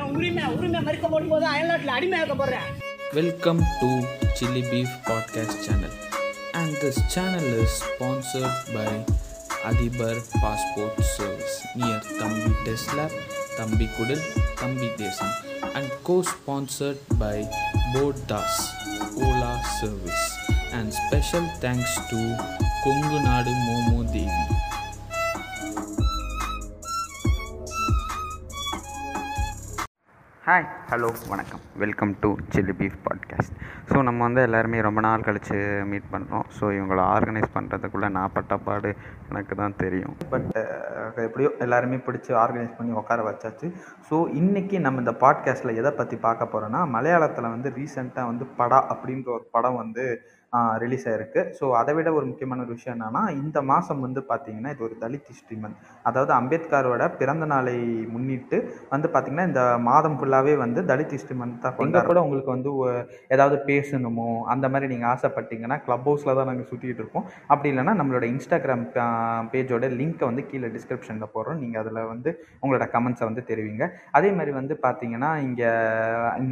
Welcome to Chili Beef Podcast channel. And this channel is sponsored by Adibar Passport Service near Tambi Deslap, Tambi Kudil, Tambi Desan and co-sponsored by Botas Ola Service. And special thanks to Kungunadu Momo Devi. Hi hello வணக்கம், welcome to chilli beef podcast. So நம்ம வந்து எல்லாருமே ரொம்ப நாள் கழித்து meet பண்ணுறோம். So இவங்களை organise பண்ணுறதுக்குள்ளே நான் பட்டப்பாடு எனக்கு தான் தெரியும். பட் எப்படியோ எல்லாருமே பிடிச்சி ஆர்கனைஸ் பண்ணி உட்கார வச்சாச்சு. ஸோ இன்றைக்கி நம்ம இந்த பாட்காஸ்ட்டில் எதை பற்றி பார்க்க போகிறோன்னா, மலையாளத்தில் வந்து ரீசெண்டாக வந்து படா அப்படின்ற ஒரு படம் வந்து ரிலீஸ் ஆகிருக்கு. ஸோ அதை விட ஒரு முக்கியமான ஒரு விஷயம் என்னென்னா, இந்த மாதம் வந்து பார்த்திங்கன்னா இது ஒரு தலித் ஹிஸ்ட்ரி மந்த், அதாவது அம்பேத்கரோட பிறந்த நாளை முன்னிட்டு வந்து பார்த்திங்கன்னா இந்த மாதம் ஃபுல்லாகவே வந்து தலித் ஹிஸ்ட்ரி மந்த் தான் கொண்டாட. கூட உங்களுக்கு வந்து ஏதாவது பேசணுமோ அந்த மாதிரி நீங்கள் ஆசைப்பட்டீங்கன்னா க்ளப் ஹவுஸில் தான் நாங்கள் சுற்றிக்கிட்டு இருக்கோம். அப்படி இல்லைனா நம்மளோட இன்ஸ்டாகிராம் பேஜோட லிங்க்கை வந்து கீழே டிஸ்கிரிப்ஷனில் போடுறோம். நீங்கள் அதில் வந்து உங்களோட கமெண்ட்ஸை வந்து தெரிவிங்க. அதே மாதிரி வந்து பார்த்திங்கன்னா இங்கே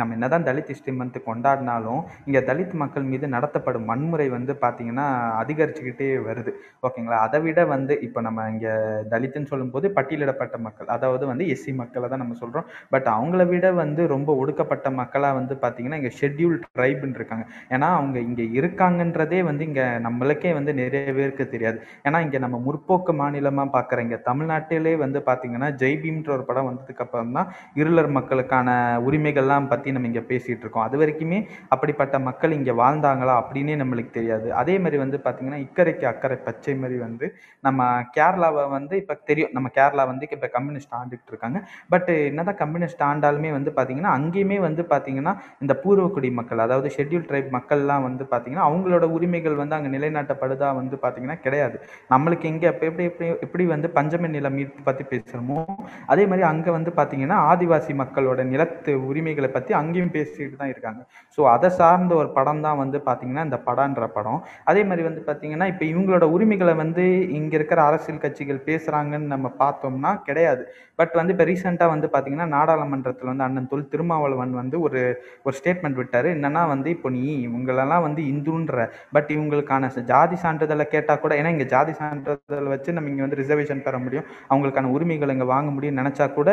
நம்ம என்ன தான் தலித் ஹிஸ்ட்ரி மந்த் கொண்டாடினாலும் இங்கே தலித் மக்கள் மீது நடத்தப்படும் வன்முறை வந்து பார்த்திங்கன்னா அதிகரிச்சுக்கிட்டே வருது, ஓகேங்களா. அதை விட வந்து இப்போ நம்ம இங்கே தலித்துன்னு சொல்லும்போது பட்டியலிடப்பட்ட மக்கள், அதாவது வந்து எஸ்சி மக்களை தான் நம்ம சொல்கிறோம். பட் அவங்கள விட வந்து ரொம்ப ஒடுக்கப்பட்ட மக்களாக வந்து பார்த்திங்கன்னா இங்கே ஷெட்யூல் ட்ரைப்னு இருக்காங்க. ஏன்னா அவங்க இங்கே இருக்காங்கன்றதே வந்து இங்கே நம்மளுக்கே வந்து நிறைய பேருக்கு தெரியாது. ஏன்னா இங்கே நம்ம முற்போக்கு மாநிலமாக பார்க்குற இங்கே தமிழ்நாட்டிலே வந்து பார்த்திங்கன்னா ஜெய்பீம்ன்ற ஒரு படம் வந்ததுக்கு அப்புறம் தான் இருளர் மக்களுக்கான உரிமைகள்லாம் பற்றி நம்ம இங்கே பேசிகிட்டு இருக்கோம். அது வரைக்குமே அப்படிப்பட்ட மக்கள் இங்கே வாழ்ந்தாங்களா அப்படின்னு நம்மளுக்கு தெரியாது. அதே மாதிரி வந்து பார்த்திங்கன்னா இக்கரைக்கு அக்கறை பச்சை மாதிரி வந்து நம்ம கேரளாவை வந்து இப்போ தெரியும். நம்ம கேரளா வந்து இப்போ கம்யூனிஸ்ட் ஆண்டுகிட்டு இருக்காங்க. பட் என்னதான் கம்யூனிஸ்ட் ஆண்டாலுமே வந்து பார்த்திங்கன்னா அங்கேயுமே வந்து பார்த்திங்கன்னா இந்த பூர்வக்குடி மக்கள், அதாவது ஷெட்யூல் ட்ரைப் மக்கள்லாம் வந்து பார்த்திங்கன்னா அவங்களோட உரிமைகள் வந்து அங்கே நிலைநாட்டப்படுதா வந்து பார்த்திங்கன்னா கிடையாது. நம்மளுக்கு இங்கே எப்படி எப்படி எப்படி வந்து பஞ்சமி நில மீட்பு பற்றி பேசுகிறோமோ அதே மாதிரி அங்கே வந்து பார்த்திங்கன்னா ஆதிவாசி மக்களோட நிலத்து உரிமைகளை பற்றி அங்கேயும் பேசிக்கிட்டு தான் இருக்காங்க. ஸோ அதை சார்ந்த ஒரு படம் தான் வந்து பார்த்திங்கன்னா இந்த படம்ன்ற படம். அதே மாதிரி வந்து பார்த்திங்கன்னா இப்போ இவங்களோட உரிமைகளை வந்து இங்கே இருக்கிற அரசியல் கட்சிகள் பேசுகிறாங்கன்னு நம்ம பார்த்தோம்னா கிடையாது. பட் வந்து இப்போ ரீசெண்டாக வந்து பார்த்திங்கன்னா நாடாளுமன்றத்தில் வந்து அண்ணன் தொல் திருமாவளவன் வந்து ஒரு ஸ்டேட்மெண்ட் விட்டார். என்னென்னா வந்து இப்போ நீ இவங்களெல்லாம் வந்து இந்துன்ற பட் இவங்களுக்கான ஜாதி சான்றிதழை கேட்டால் கூட, ஏன்னா இங்கே ஜாதி சான்றிதழ் வச்சு நம்ம இங்கே வந்து ரிசர்வேஷன் பெற முடியும், அவங்களுக்கான உரிமைகளை இங்கே வாங்க முடியும்னு நினச்சா கூட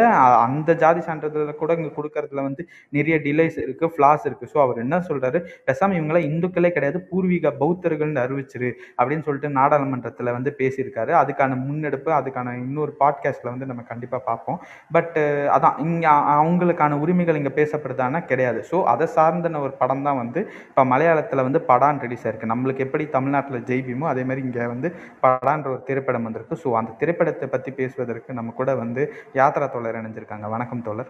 அந்த ஜாதி சான்றிதழை கூட இங்கே கொடுக்கறதுல வந்து நிறைய டிலேஸ் இருக்குது, ஃப்ளாஸ் இருக்குது. ஸோ அவர் என்ன சொல்கிறாரு, பெசாமல் இவங்கள இந்துக்களே கிடையாது, பூர்வீக பௌத்தர்கள்னு அறிவிச்சிரு அப்படின்னு சொல்லிட்டு நாடாளுமன்றத்தில் வந்து பேசியிருக்காரு. அதுக்கான முன்னெடுப்பு அதுக்கான இன்னொரு பாட்காஸ்ட்டில் வந்து நம்ம கண்டிப்பாக பார்ப்போம். பட் அதான் இங்கே அவங்களுக்கான உரிமைகள் இங்கே பேசப்படுதானா கிடையாது. ஸோ அதை சார்ந்த ஒரு படம் தான் வந்து இப்போ மலையாளத்தில் வந்து படான் ரிலீஸாக இருக்குது. நம்மளுக்கு எப்படி தமிழ்நாட்டில் ஜெய்பீமோ அதே மாதிரி இங்கே வந்து படான்ற ஒரு திரைப்படம் வந்திருக்கு. ஸோ அந்த திரைப்படத்தை பற்றி பேசுவதற்கு நம்ம கூட வந்து யாத்ரா தோழர் இணைஞ்சிருக்காங்க. வணக்கம் தோழர்.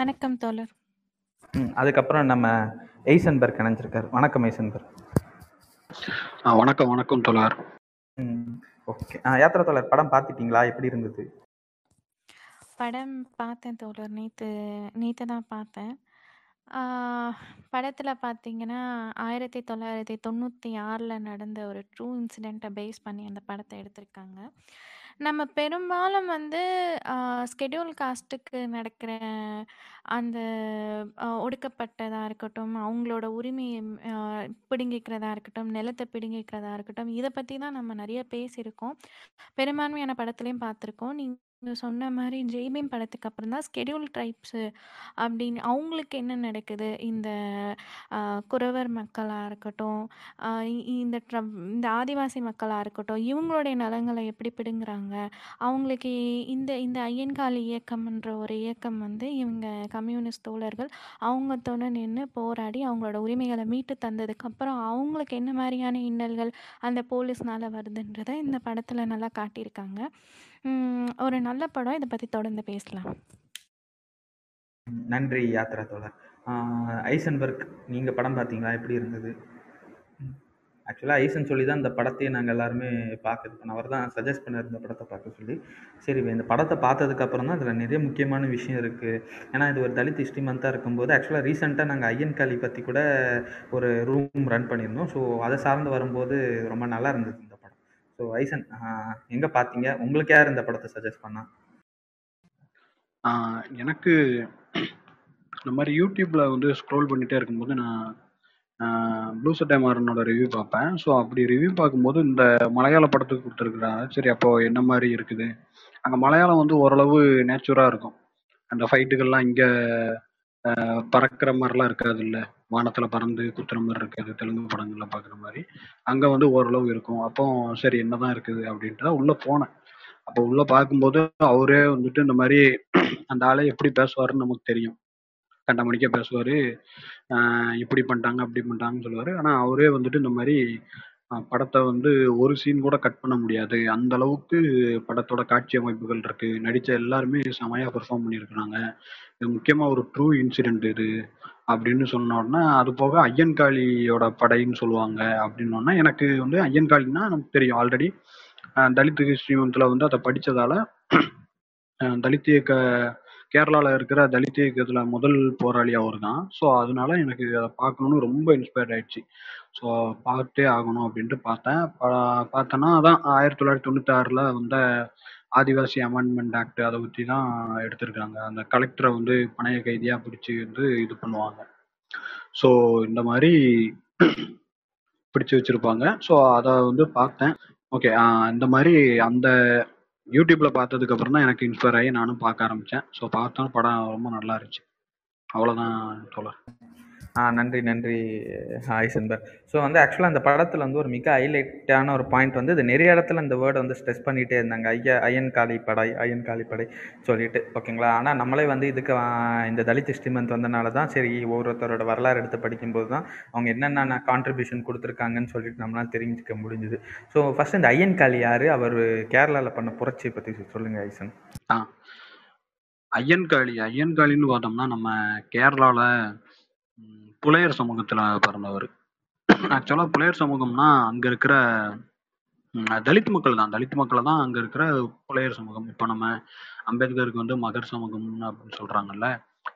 வணக்கம் தோழர். அதுக்கப்புறம் நம்ம ஐசன் பர்க் இணைஞ்சிருக்காரு. வணக்கம் ஐசன் பர்க். வணக்கம் வணக்கம் தோழர். ஓகே, யாத்ரா தோழர் படம் பார்த்துட்டீங்களா? எப்படி இருந்தது படம்? பார்த்தேன் தோழர், நேற்று தான் பார்த்தேன். படத்தில் பார்த்தீங்கன்னா 1996 நடந்த ஒரு ட்ரூ இன்சிடெண்ட்டை பேஸ் பண்ணி அந்த படத்தை எடுத்திருக்காங்க. நம்ம பெரும்பாலும் வந்து ஸ்கெடியூல் காஸ்ட்டுக்கு நடக்கிற அந்த ஒடுக்கப்பட்டதாக இருக்கட்டும், அவங்களோட உரிமையை பிடுங்கிக்கிறதா இருக்கட்டும், நிலத்தை பிடுங்கிக்கிறதா இருக்கட்டும், இதை பற்றி தான் நம்ம நிறைய பேசியிருக்கோம், பெரும்பான்மையான படத்துலையும் பார்த்துருக்கோம். நீங்கள் சொன்ன மாதிரி ஜெய்பீம் படத்துக்கு அப்புறம் தான் ஸ்கெடியூல் ட்ரைப்ஸு அப்படின்னு அவங்களுக்கு என்ன நடக்குது, இந்த குறவர் மக்களாக இருக்கட்டும், இந்த ஆதிவாசி மக்களாக இருக்கட்டும், இவங்களுடைய நலங்களை எப்படி பிடுங்குறாங்க. அவங்களுக்கு இந்த ஐயன்காலி இயக்கம்ன்ற ஒரு இயக்கம் வந்து இவங்க கம்யூனிஸ்ட் தோழர்கள் அவங்கத்தோடு நின்று போராடி அவங்களோட உரிமைகளை மீட்டு தந்ததுக்கப்புறம் அவங்களுக்கு என்ன மாதிரியான இன்னல்கள் அந்த போலீஸ்னால் வருதுன்றதை இந்த படத்தில் நல்லா காட்டியிருக்காங்க. ஒரு நல்ல படம். இதை பற்றி தொடர்ந்து பேசலாம். நன்றி யாத்ரா தோழர். ஐசன் பர்க், நீங்கள் படம் பார்த்தீங்களா? எப்படி இருந்தது? ஆக்சுவலாக ஐசன் சொல்லி தான் இந்த படத்தையே நாங்கள் எல்லாருமே பார்க்குறது பண்ணோம். அவர் தான் சஜஸ்ட் பண்ணார் இந்த படத்தை பார்க்க சொல்லி. சரி, இந்த படத்தை பார்த்ததுக்கப்புறம் தான் அதில் நிறைய முக்கியமான விஷயம் இருக்குது. ஏன்னா இது ஒரு தலித் ஹிஸ்ட்ரி மந்த்தாக இருக்கும்போது ஆக்சுவலாக ரீசெண்டாக நாங்கள் ஐயன்காளி பற்றி கூட ஒரு ரூம் ரன் பண்ணியிருந்தோம். ஸோ அதை சார்ந்து வரும்போது ரொம்ப நல்லா இருந்தது இந்த படம். ஸோ ஐசன், எங்கே பார்த்தீங்க? உங்களுக்கு யார் இந்த படத்தை சஜஸ்ட் பண்ணா? எனக்கு இந்த மாதிரி யூடியூப்பில் வந்து ஸ்க்ரோல் பண்ணிகிட்டே இருக்கும்போது நான் ப்ளூ சட்டை மாறனோட ரிவ்யூ பார்ப்பேன். ஸோ அப்படி ரிவ்யூ பார்க்கும்போது இந்த மலையாள படத்துக்கு கொடுத்துருக்குறாங்க. சரி அப்போது என்ன மாதிரி இருக்குது அங்கே? மலையாளம் வந்து ஓரளவு நேச்சுராக இருக்கும். அந்த ஃபைட்டுகள்லாம் இங்கே பறக்கிற மாதிரிலாம் இருக்காது, இல்லை வானத்தில் பறந்து குத்துற மாதிரி இருக்காது தெலுங்கு படங்கள்லாம் பார்க்குற மாதிரி. அங்கே வந்து ஓரளவு இருக்கும். அப்போ சரி என்ன தான் இருக்குது அப்படின்ட்டு தான் உள்ளே போனேன். அப்போ உள்ளே பார்க்கும்போது அவரே வந்துட்டு இந்த மாதிரி அந்த ஆளே எப்படி பேசுவாருன்னு நமக்கு தெரியும். கண்ட மணிக்கே பேசுவார், இப்படி பண்ணிட்டாங்க அப்படி பண்ணிட்டாங்கன்னு சொல்லுவார். ஆனால் அவரே வந்துட்டு இந்த மாதிரி படத்தை வந்து ஒரு சீன் கூட கட் பண்ண முடியாது, அந்த அளவுக்கு படத்தோட காட்சி அமைப்புகள் இருக்கு. நடித்த எல்லாருமே செமையாக பெர்ஃபார்ம் பண்ணியிருக்கிறாங்க. இது முக்கியமாக ஒரு ட்ரூ இன்சிடென்ட் இது அப்படின்னு சொன்னோன்னா, அது போக ஐயன்காளியோட படைன்னு சொல்லுவாங்க அப்படின்னோன்னா, எனக்கு வந்து ஐயன்காளின்னா நமக்கு தெரியும், ஆல்ரெடி தலித் ஹிஸ்டரி மந்தில் வந்து அதை படித்ததால தலித் இயக்க கேரளாவில் இருக்கிற தலித் இயக்கத்தில் முதல் போராளி அவர் தான். ஸோ அதனால எனக்கு அதை பார்க்கணுன்னு ரொம்ப இன்ஸ்பயர்ட் ஆயிடுச்சு. ஸோ பார்த்தே ஆகணும் அப்படின்ட்டு பார்த்தேன்னா அதான் 1996 வந்த ஆதிவாசி அமெண்ட்மெண்ட் ஆக்ட், அதை பற்றி தான் எடுத்திருக்காங்க. அந்த கலெக்டரை வந்து பணைய கைதியாக பிடிச்சி வந்து இது பண்ணுவாங்க. ஸோ இந்த மாதிரி பிடிச்சி வச்சுருப்பாங்க. ஸோ அதை வந்து பார்த்தேன். ஓகே, இந்த மாதிரி அந்த யூடியூப்பில் பார்த்ததுக்கப்புறம் தான் எனக்கு இன்ஸ்பயர் ஆகி நானும் பார்க்க ஆரம்பித்தேன். ஸோ பார்த்தோன்னா படம் ரொம்ப நல்லா இருந்துச்சு. அவ்வளோதான் தோழர். நன்றி நன்றி ஆய்சன் பர். ஸோ வந்து ஆக்சுவலாக அந்த படத்தில் வந்து ஒரு மிக ஹைலைட்டான ஒரு பாயிண்ட் வந்து இது நிறைய இடத்துல இந்த வேர்டை வந்து ஸ்ட்ரெஸ் பண்ணிகிட்டே இருந்தாங்க, ஐயன்காளி படை சொல்லிட்டு, ஓகேங்களா. ஆனால் நம்மளே வந்து இதுக்கு இந்த தலித் ஹிஸ்டரி மந்த் வந்தனால தான் சரி ஒவ்வொருத்தரோட வரலாறு எடுத்து படிக்கும்போது தான் அவங்க என்னென்ன கான்ட்ரிபியூஷன் கொடுத்துருக்காங்கன்னு சொல்லிட்டு நம்மளால் தெரிஞ்சுக்க முடிஞ்சுது. ஸோ ஃபஸ்ட் இந்த ஐயன்காளி யார், அவர் கேரளாவில் பண்ண புரட்சியை பற்றி சொல்லுங்கள் ஐசன். ஐயன்காளின்னு பார்த்தோம்னா நம்ம கேரளாவில் புலையர் சமூகத்தில் பிறந்தவர். ஆக்சுவலாக புலையர் சமூகம்னா அங்கே இருக்கிற தலித் மக்களை தான் அங்கே இருக்கிற புலையர் சமூகம். இப்போ நம்ம அம்பேத்கருக்கு வந்து மகர் சமூகம்னு அப்படின்னு சொல்கிறாங்கல்ல,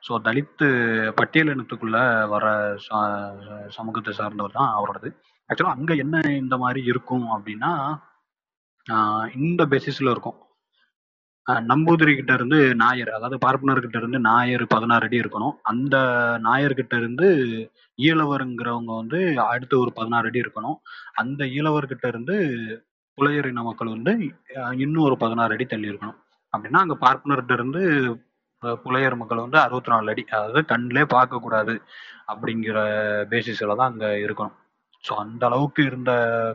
ஸோ தலித்து பட்டியலினத்துக்குள்ளே வர சமூகத்தை சார்ந்தவர் தான் அவரோடது. ஆக்சுவலாக அங்கே என்ன இந்த மாதிரி இருக்கும் அப்படின்னா, இந்த பேசிஸில் இருக்கும். நம்பூதிரி கிட்ட இருந்து நாயர், அதாவது பார்ப்பனர்கிட்ட இருந்து நாயர் 16 அடி இருக்கணும். அந்த நாயர்கிட்ட இருந்து ஈழவருங்கிறவங்க வந்து அடுத்து ஒரு 16 அடி இருக்கணும். அந்த ஈழவர்கிட்ட இருந்து புலையர் இன மக்கள் வந்து இன்னும் ஒரு 16 அடி தள்ளி இருக்கணும். அப்படின்னா அங்கே பார்ப்பனர்கிட்ட இருந்து புலையர் மக்கள் வந்து 64 அடி, அதாவது கண்ணிலே பார்க்கக்கூடாது அப்படிங்கிற பேசிஸில் தான் அங்கே இருக்கணும். ஸோ அந்த அளவுக்கு இருந்த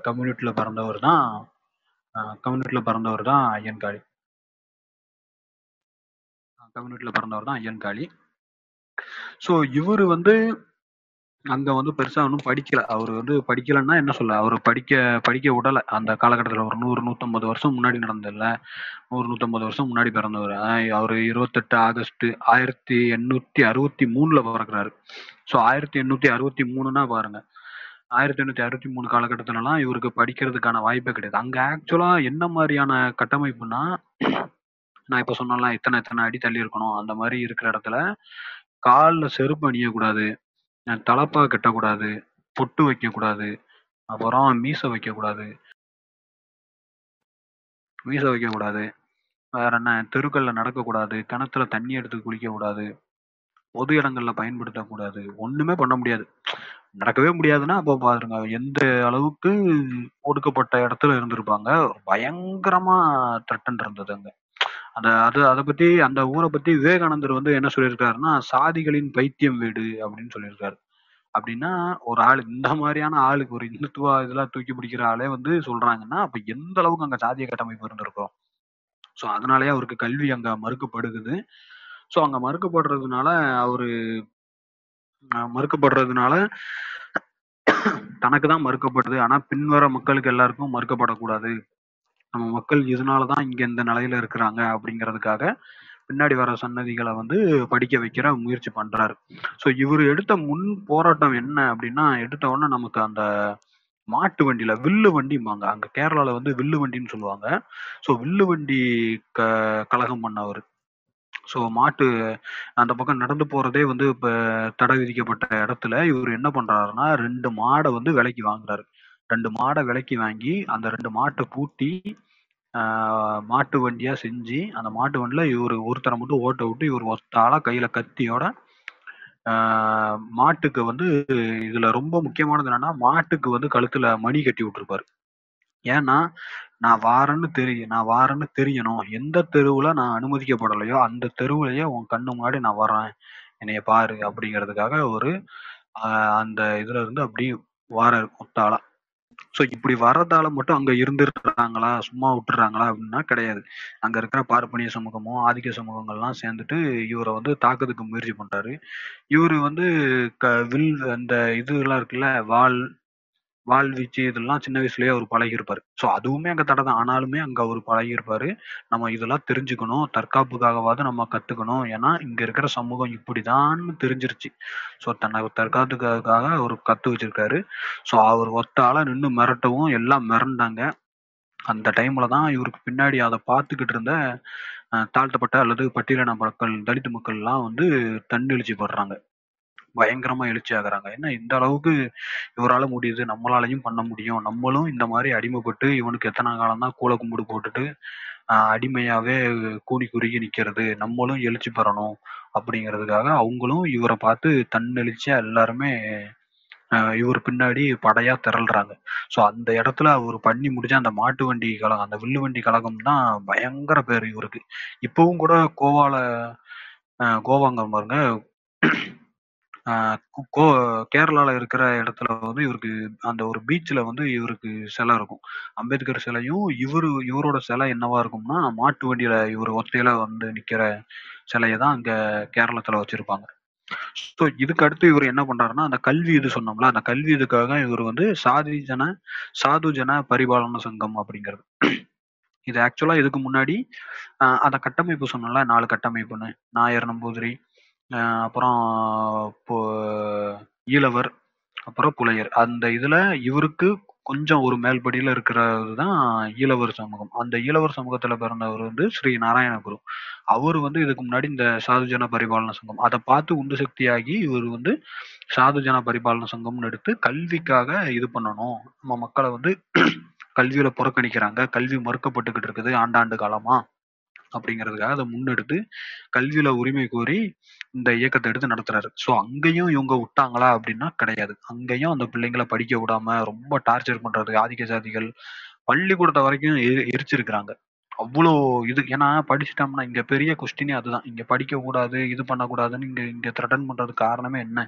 கம்யூனிட்டியில் பிறந்தவர் தான் ஐயன்காளி. ஸோ இவர் வந்து அங்கே வந்து பெருசாக ஒன்றும் படிக்கலை. அவர் வந்து படிக்கலைன்னா என்ன சொல்ல, அவர் படிக்க விடலை. அந்த காலகட்டத்தில் ஒரு 100-150 வருஷம் முன்னாடி நடந்ததில்ல, 100-150 வருஷம் முன்னாடி பிறந்தவர். அவர் 28 ஆகஸ்ட் 1863 பிறக்கிறாரு. ஸோ 1863னா பாருங்க, 1863 காலகட்டத்திலலாம் இவருக்கு படிக்கிறதுக்கான வாய்ப்பே கிடையாது. அங்கே ஆக்சுவலாக என்ன மாதிரியான கட்டமைப்புனா, நான் இப்போ சொன்னலாம் எத்தனை அடி தள்ளி இருக்கணும். அந்த மாதிரி இருக்கிற இடத்துல காலில் செருப்பு அணியக்கூடாது, தலப்பா கட்டக்கூடாது, பொட்டு வைக்கக்கூடாது, அப்புறம் மீசை வைக்கக்கூடாது, வேற என்ன தெருக்கல்ல நடக்கக்கூடாது, கிணத்துல தண்ணி எடுத்து குளிக்கக்கூடாது, பொது இடங்கள்ல பயன்படுத்தக்கூடாது, ஒன்றுமே பண்ண முடியாது, நடக்கவே முடியாதுன்னா அப்போ பாருங்க எந்த அளவுக்கு ஒடுக்கப்பட்ட இடத்துல இருந்திருப்பாங்க. பயங்கரமா த்ரெட்டன் இருந்தது அங்கே. அதை பற்றி, அந்த ஊரை பற்றி விவேகானந்தர் வந்து என்ன சொல்லியிருக்காருன்னா, சாதிகளின் பைத்தியம் வீடு அப்படின்னு சொல்லியிருக்காரு. அப்படின்னா ஒரு ஆள், இந்த மாதிரியான ஆளுக்கு, ஒரு இந்துத்துவா இதெல்லாம் தூக்கி பிடிக்கிற ஆளே வந்து சொல்கிறாங்கன்னா அப்போ எந்த அளவுக்கு அங்கே சாதிய கட்டமைப்பு இருந்திருக்கிறோம். ஸோ அதனாலேயே அவருக்கு கல்வி அங்கே மறுக்கப்படுது. ஸோ அங்கே மறுக்கப்படுறதுனால தனக்கு தான் மறுக்கப்படுது, ஆனால் பின்வர மக்களுக்கு எல்லாருக்கும் மறுக்கப்படக்கூடாது, நம்ம மக்கள் இதனால தான் இங்கே இந்த நிலையில இருக்கிறாங்க அப்படிங்கிறதுக்காக பின்னாடி வர சன்னதிகளை வந்து படிக்க வைக்கிற முயற்சி பண்றாரு. ஸோ இவர் எடுத்த முன் போராட்டம் என்ன அப்படின்னா, எடுத்த உடனே நமக்கு அந்த மாட்டு வண்டியில வில்லு வண்டிம்பாங்க, அங்கே கேரளால வந்து வில்லு வண்டின்னு சொல்லுவாங்க. ஸோ வில்லு வண்டி கழகம் பண்ணவர். ஸோ மாட்டு அந்த பக்கம் நடந்து போறதே வந்து இப்போ தடை விதிக்கப்பட்ட இடத்துல இவர் என்ன பண்றாருன்னா, 2 மாடை வந்து விலைக்கு வாங்குறாரு. 2 மாடை விலைக்கு வாங்கி அந்த 2 மாட்டை பூட்டி மாட்டு வண்டியாக செஞ்சு அந்த மாட்டு வண்டியில் இவர் ஒருத்தரை மட்டும் ஓட்ட விட்டு, இவர் ஒத்தால கையில் கத்தியோட மாட்டுக்கு வந்து இதுல ரொம்ப முக்கியமானது என்னன்னா, மாட்டுக்கு வந்து கழுத்துல மணி கட்டி விட்டுருப்பாரு. ஏன்னா நான் வாரேன்னு தெரியணும், எந்த தெருவுல நான் அனுமதிக்கப்படலையோ அந்த தெருவுலயே உன் கண்ணு முன்னாடி நான் வரேன், என்னைய பாரு அப்படிங்கிறதுக்காக ஒரு அந்த இதுல இருந்து அப்படியே வாராரு முத்தாளா. ஸோ இப்படி வரதால மட்டும் அங்க இருந்துடுறாங்களா, சும்மா விட்டுறாங்களா அப்படின்னா கிடையாது. அங்க இருக்கிற பார்ப்பனிய சமூகமும் ஆதிக்க சமூகங்கள்லாம் சேர்ந்துட்டு இவரை வந்து தாக்குறதுக்கு முயற்சி பண்றாரு. இவரு வந்து வில் அந்த இதுலாம் இருக்குல்ல, வாழ்வீச்சு இதெல்லாம் சின்ன வயசுலயே அவர் பழகியிருப்பாரு. ஸோ அதுவுமே அங்கே தடை தான், ஆனாலுமே அங்கே அவர் பழகியிருப்பாரு. நம்ம இதெல்லாம் தெரிஞ்சுக்கணும், தற்காப்புக்காகவாது நம்ம கற்றுக்கணும், ஏன்னா இங்கே இருக்கிற சமூகம் இப்படிதான்னு தெரிஞ்சிருச்சு. ஸோ தன்னை தற்காப்புக்காக அவர் கற்று வச்சிருக்காரு. ஸோ அவர் ஒத்தால நின்று மிரட்டவும் எல்லாம் மிரண்டாங்க. அந்த டைம்ல தான் இவருக்கு பின்னாடி அதை பார்த்துக்கிட்டு இருந்த தாழ்த்தப்பட்ட அல்லது பட்டியலின மக்கள், தலித்து மக்கள்லாம் வந்து தண்ணெழுச்சி படுறாங்க, பயங்கரமா எழுச்சி ஆகுறாங்க. ஏன்னா இந்த அளவுக்கு இவரால முடியுது, நம்மளாலையும் பண்ண முடியும், நம்மளும் இந்த மாதிரி அடிமைப்பட்டு இவனுக்கு எத்தனை காலம் தான் கூலை கும்பிடு போட்டுட்டு அடிமையாவே கூனி குறுகி நிக்கிறது, நம்மளும் எழுச்சி பெறணும் அப்படிங்கிறதுக்காக அவங்களும் இவரை பார்த்து தன்னெழுச்சியா எல்லாருமே இவர் பின்னாடி படையா திரள்றாங்க. ஸோ அந்த இடத்துல அவர் பண்ணி முடிச்ச அந்த மாட்டு வண்டி கழகம், அந்த வில்லு வண்டி கழகம் தான் பயங்கர பேர் இவருக்கு. இப்பவும் கூட கோவாங்க பாருங்க, கேரளால இருக்கிற இடத்துல வந்து இவருக்கு அந்த ஒரு பீச்ல வந்து இவருக்கு சிலை இருக்கும், அம்பேத்கர் சிலையும் இவரோட சிலை என்னவா இருக்கும்னா மாட்டு வண்டியில இவர் ஒத்தையில வந்து நிக்கிற சிலையை தான் அங்க கேரளத்துல வச்சிருப்பாங்க. ஸோ இதுக்கு அடுத்து இவர் என்ன பண்றாருன்னா, அந்த கல்வி இது சொன்னோம்ல, அந்த கல்வி இதுக்காக இவர் வந்து சாதுஜன பரிபாலன சங்கம் அப்படிங்கிறது, இது ஆக்சுவலா இதுக்கு முன்னாடி அந்த கட்டமைப்பு சொன்னோம்ல, 4 கட்டமைப்புன்னு, நாயர், நம்பூதிரி, அப்புறம் ஈழவர், அப்புறம் புலையர். அந்த இதுல இவருக்கு கொஞ்சம் ஒரு மேல்படியில இருக்கிறது தான் ஈழவர் சமூகம். அந்த ஈழவர் சமூகத்துல பிறந்தவர் வந்து ஸ்ரீ நாராயண குரு. அவர் வந்து இதுக்கு முன்னாடி இந்த சாதுஜன பரிபாலன சங்கம் அதை பார்த்து உந்து சக்தியாகி இவர் வந்து சாதுஜன பரிபாலன சங்கம்னு எடுத்து கல்விக்காக இது பண்ணணும், நம்ம மக்களை வந்து கல்வியில புறக்கணிக்கிறாங்க, கல்வி மறுக்கப்பட்டுக்கிட்டு இருக்குது ஆண்டாண்டு காலமா அப்படிங்கிறதுக்காக அதை முன்னெடுத்து கல்வியில உரிமை கோரி இந்த இயக்கத்தை எடுத்து நடத்துறாரு. ஸோ அங்கேயும் இவங்க விட்டாங்களா அப்படின்னா கிடையாது. அங்கேயும் அந்த பிள்ளைங்களை படிக்க விடாம ரொம்ப டார்ச்சர் பண்றதுக்கு ஆதிக்க சாதிகள் பள்ளிக்கூடத்தை வரைக்கும் எரிச்சிருக்கிறாங்க. அவ்வளோ இது, ஏன்னா படிச்சுட்டோம்னா இங்க பெரிய கொஸ்டினே அதுதான், இங்க படிக்க கூடாது, இது பண்ணக்கூடாதுன்னு இங்க த்ரெட்டன் பண்றதுக்கு காரணமே என்ன,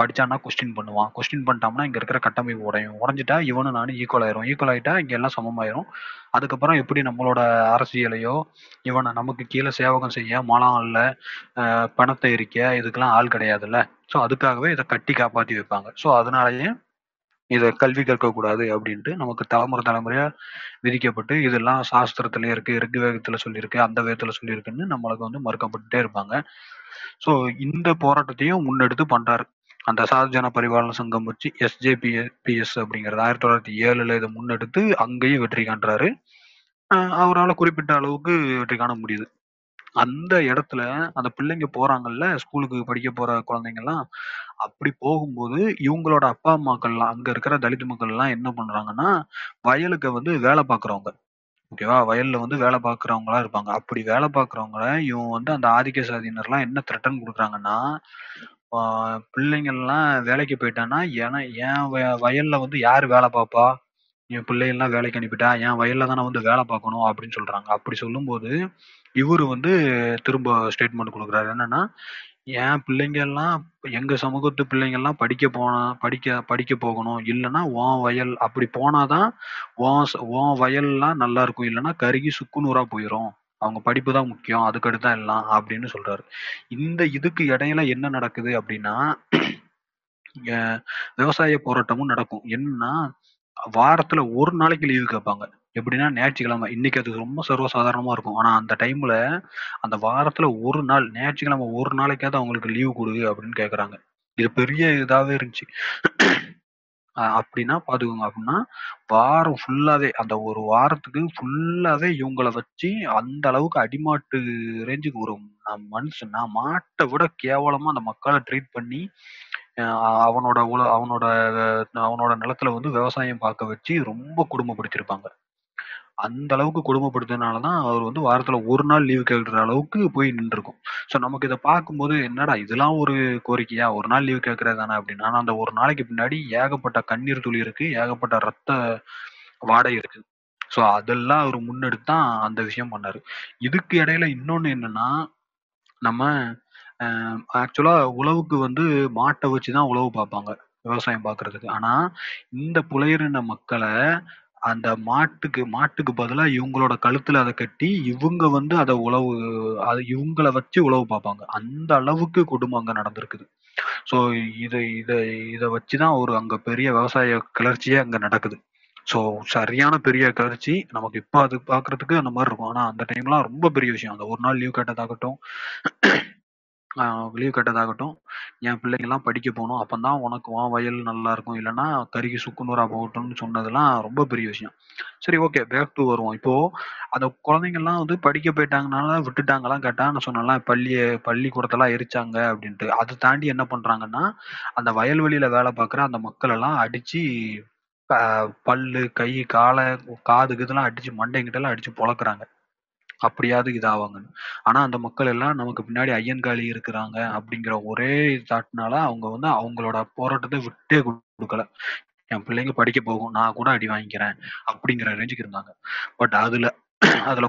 படிச்சான்னா கொஸ்டின் பண்ணுவான், கொஸ்டின் பண்ணிட்டாம்னா இங்க இருக்கிற கட்டமைப்பு உடைஞ்சிட்டா இவனும் நானும் ஈக்குவல் ஆயிட்டா இங்க எல்லாம் சமமாயிரும். அதுக்கப்புறம் எப்படி நம்மளோட அரசியலையோ இவனை நமக்கு கீழே சேவகம் செய்ய மலம் இல்ல பணத்தை எரிக்க இதுக்கெல்லாம் ஆள் கிடையாதுல்ல. ஸோ அதுக்காகவே இதை கட்டி காப்பாத்தி வைப்பாங்க. ஸோ அதனாலயே இதை கல்வி கற்க கூடாது அப்படின்ட்டு நமக்கு தலைமுறையா விதிக்கப்பட்டு, இதெல்லாம் சாஸ்திரத்திலே இருக்கு, ரிக் வேகத்துல சொல்லியிருக்கு, அந்த வேகத்துல சொல்லியிருக்குன்னு நம்மளுக்கு வந்து மறுக்கப்பட்டுட்டே இருப்பாங்க. ஸோ இந்த போராட்டத்தையும் முன்னெடுத்து பண்றாரு அந்த சாதுஜன பரிபாலன சங்கம் வச்சு, SJPS அப்படிங்கிறது 1907 இதை முன்னெடுத்து அங்கேயும் வெற்றி காண்றாரு. அவரால் குறிப்பிட்ட அளவுக்கு வெற்றி காண முடியுது. அந்த இடத்துல அந்த பிள்ளைங்க போறாங்கல்ல, ஸ்கூலுக்கு படிக்க போற குழந்தைங்கலாம், அப்படி போகும்போது இவங்களோட அப்பா அம்மாக்கள்லாம், அங்க இருக்கிற தலித்து மக்கள் எல்லாம் என்ன பண்றாங்கன்னா, வயலுக்கு வந்து வேலை பார்க்குறவங்க, ஓகேவா, வயல்ல வந்து வேலை பார்க்குறவங்களா இருப்பாங்க. அப்படி வேலை பார்க்குறவங்கள இவன் வந்து அந்த ஆதிக்க சாதியினர்லாம் என்ன த்ரெட்டன் கொடுக்குறாங்கன்னா, பிள்ளைங்கள்லாம் வேலைக்கு போயிட்டான்னா ஏன் வயல்ல வந்து யாரு வேலை பார்ப்பா, என் பிள்ளைகள்லாம் வேலைக்கு அனுப்பிட்டா என் வயல்ல தானே வந்து வேலை பார்க்கணும் அப்படின்னு சொல்றாங்க. அப்படி சொல்லும்போது இவரு வந்து திரும்ப ஸ்டேட்மெண்ட் கொடுக்குறாரு, என்னன்னா, என் பிள்ளைங்கள்லாம் எங்க சமூகத்து பிள்ளைங்கள்லாம் படிக்க போகணும், இல்லைன்னா ஓன் வயல், அப்படி போனாதான் ஓன் வயல்லாம் நல்லா இருக்கும், இல்லைன்னா கருகி சுக்குநூறா போயிடும், அவங்க படிப்பு தான் முக்கியம், அதுக்கடுத்தான் எல்லாம் அப்படின்னு சொல்றாரு. இந்த இதுக்கு இடையில என்ன நடக்குது அப்படின்னா, விவசாய போராட்டமும் நடக்கும். என்னன்னா வாரத்துல ஒரு நாளைக்கு லீவு கேட்பாங்க. எப்படின்னா ஞாயிற்றுக்கிழமை, இன்னைக்கு அது ரொம்ப சர்வசாதாரணமா இருக்கும், ஆனா அந்த டைம்ல அந்த வாரத்துல ஒரு நாள் ஞாயிற்றுக்கிழமை ஒரு நாளைக்காவது அவங்களுக்கு லீவு கொடு அப்படின்னு கேக்குறாங்க. இது பெரிய இதாவே இருந்துச்சு. அப்படின்னா பாத்துக்கோங்க, அப்படின்னா வாரம் ஃபுல்லாவே, அந்த ஒரு வாரத்துக்கு ஃபுல்லாவே இவங்களை வச்சு அந்த அளவுக்கு அடிமாட்டு ரேஞ்சுக்கு ஒரு மனுஷனா மாட்டை விட கேவலமா அந்த மக்களை ட்ரீட் பண்ணி அவனோட நிலத்துல வந்து விவசாயம் பார்க்க வச்சு ரொம்ப குடும்பப்படுத்திருப்பாங்க. அந்த அளவுக்கு கொடுமைப்படுத்தினால தான் அவர் வந்து வாரத்தில் ஒரு நாள் லீவு கேட்குற அளவுக்கு போய் நின்றுருக்கும். ஸோ நமக்கு இதை பார்க்கும்போது என்னடா இதெல்லாம் ஒரு கோரிக்கையா, ஒரு நாள் லீவு கேட்குறது தானே அப்படின்னு. ஆனால் அந்த ஒரு நாளைக்கு பின்னாடி ஏகப்பட்ட கண்ணீர் துளி இருக்குது, ஏகப்பட்ட ரத்த வாடை இருக்குது. ஸோ அதெல்லாம் அவர் முன்னெடுத்து தான் அந்த விஷயம் பண்ணார். இதுக்கு இடையில இன்னொன்று என்னென்னா, நம்ம ஆக்சுவலாக உழவுக்கு வந்து மாட்டை வச்சு தான் உழவு பார்ப்பாங்க, விவசாயம் பார்க்குறதுக்கு. ஆனால் இந்த புலையரின மக்களை அந்த மாட்டுக்கு பதிலாக இவங்களோட கழுத்தில் அதை கட்டி இவங்க வந்து அதை உழவு, அது இவங்கள வச்சு உழவு பார்ப்பாங்க. அந்த அளவுக்கு கொடுமை அங்கே நடந்திருக்குது. ஸோ இதை வச்சு தான் ஒரு அங்கே பெரிய விவசாய கிளர்ச்சியே அங்கே நடக்குது. ஸோ சரியான பெரிய கிளர்ச்சி. நமக்கு இப்போ அது பார்க்குறதுக்கு அந்த மாதிரி இருக்கும், ஆனால் அந்த டைம்லாம் ரொம்ப பெரிய விஷயம். அந்த ஒரு நாள் லீவ் கேட்டதாகட்டும், லீவ் கட்டதாகட்டும், என் பிள்ளைங்கெல்லாம் படிக்க போகணும், அப்போ தான் உனக்கு வா வயல் நல்லா இருக்கும், இல்லைன்னா கறிக்கு சுக்குநூறாக போகட்டும்னு சொன்னதெல்லாம் ரொம்ப பெரிய விஷயம். சரி, ஓகே, பேக் டு வருவோம். இப்போது அந்த குழந்தைங்கள்லாம் வந்து படிக்க போயிட்டாங்கனால விட்டுட்டாங்கலாம் கேட்டால் நான் சொன்னாலாம் பள்ளிக்கூடத்தெல்லாம் எரிச்சாங்க அப்படின்ட்டு. அதை தாண்டி என்ன பண்ணுறாங்கன்னா, அந்த வயல்வெளியில் வேலை பார்க்குற அந்த மக்களெல்லாம் அடித்து பல்லு கை காலை காதுக்கு இதெல்லாம் அடித்து மண்டைங்கிட்டெல்லாம் அடித்து பொழக்கிறாங்க, அப்படியாது இதாவாங்கன்னு. ஆனா அந்த மக்கள் எல்லாம் நமக்கு பின்னாடி ஐயன்காளி இருக்கிறாங்க அப்படிங்கிற ஒரே தாட்டினால அவங்க வந்து அவங்களோட போராட்டத்தை விட்டே கொடுக்கல. என் பிள்ளைங்க படிக்க போகும், நான் கூட அடி வாங்கிக்கிறேன் அப்படிங்கிற ரேஞ்சுக்கு இருந்தாங்க. பட் அதுல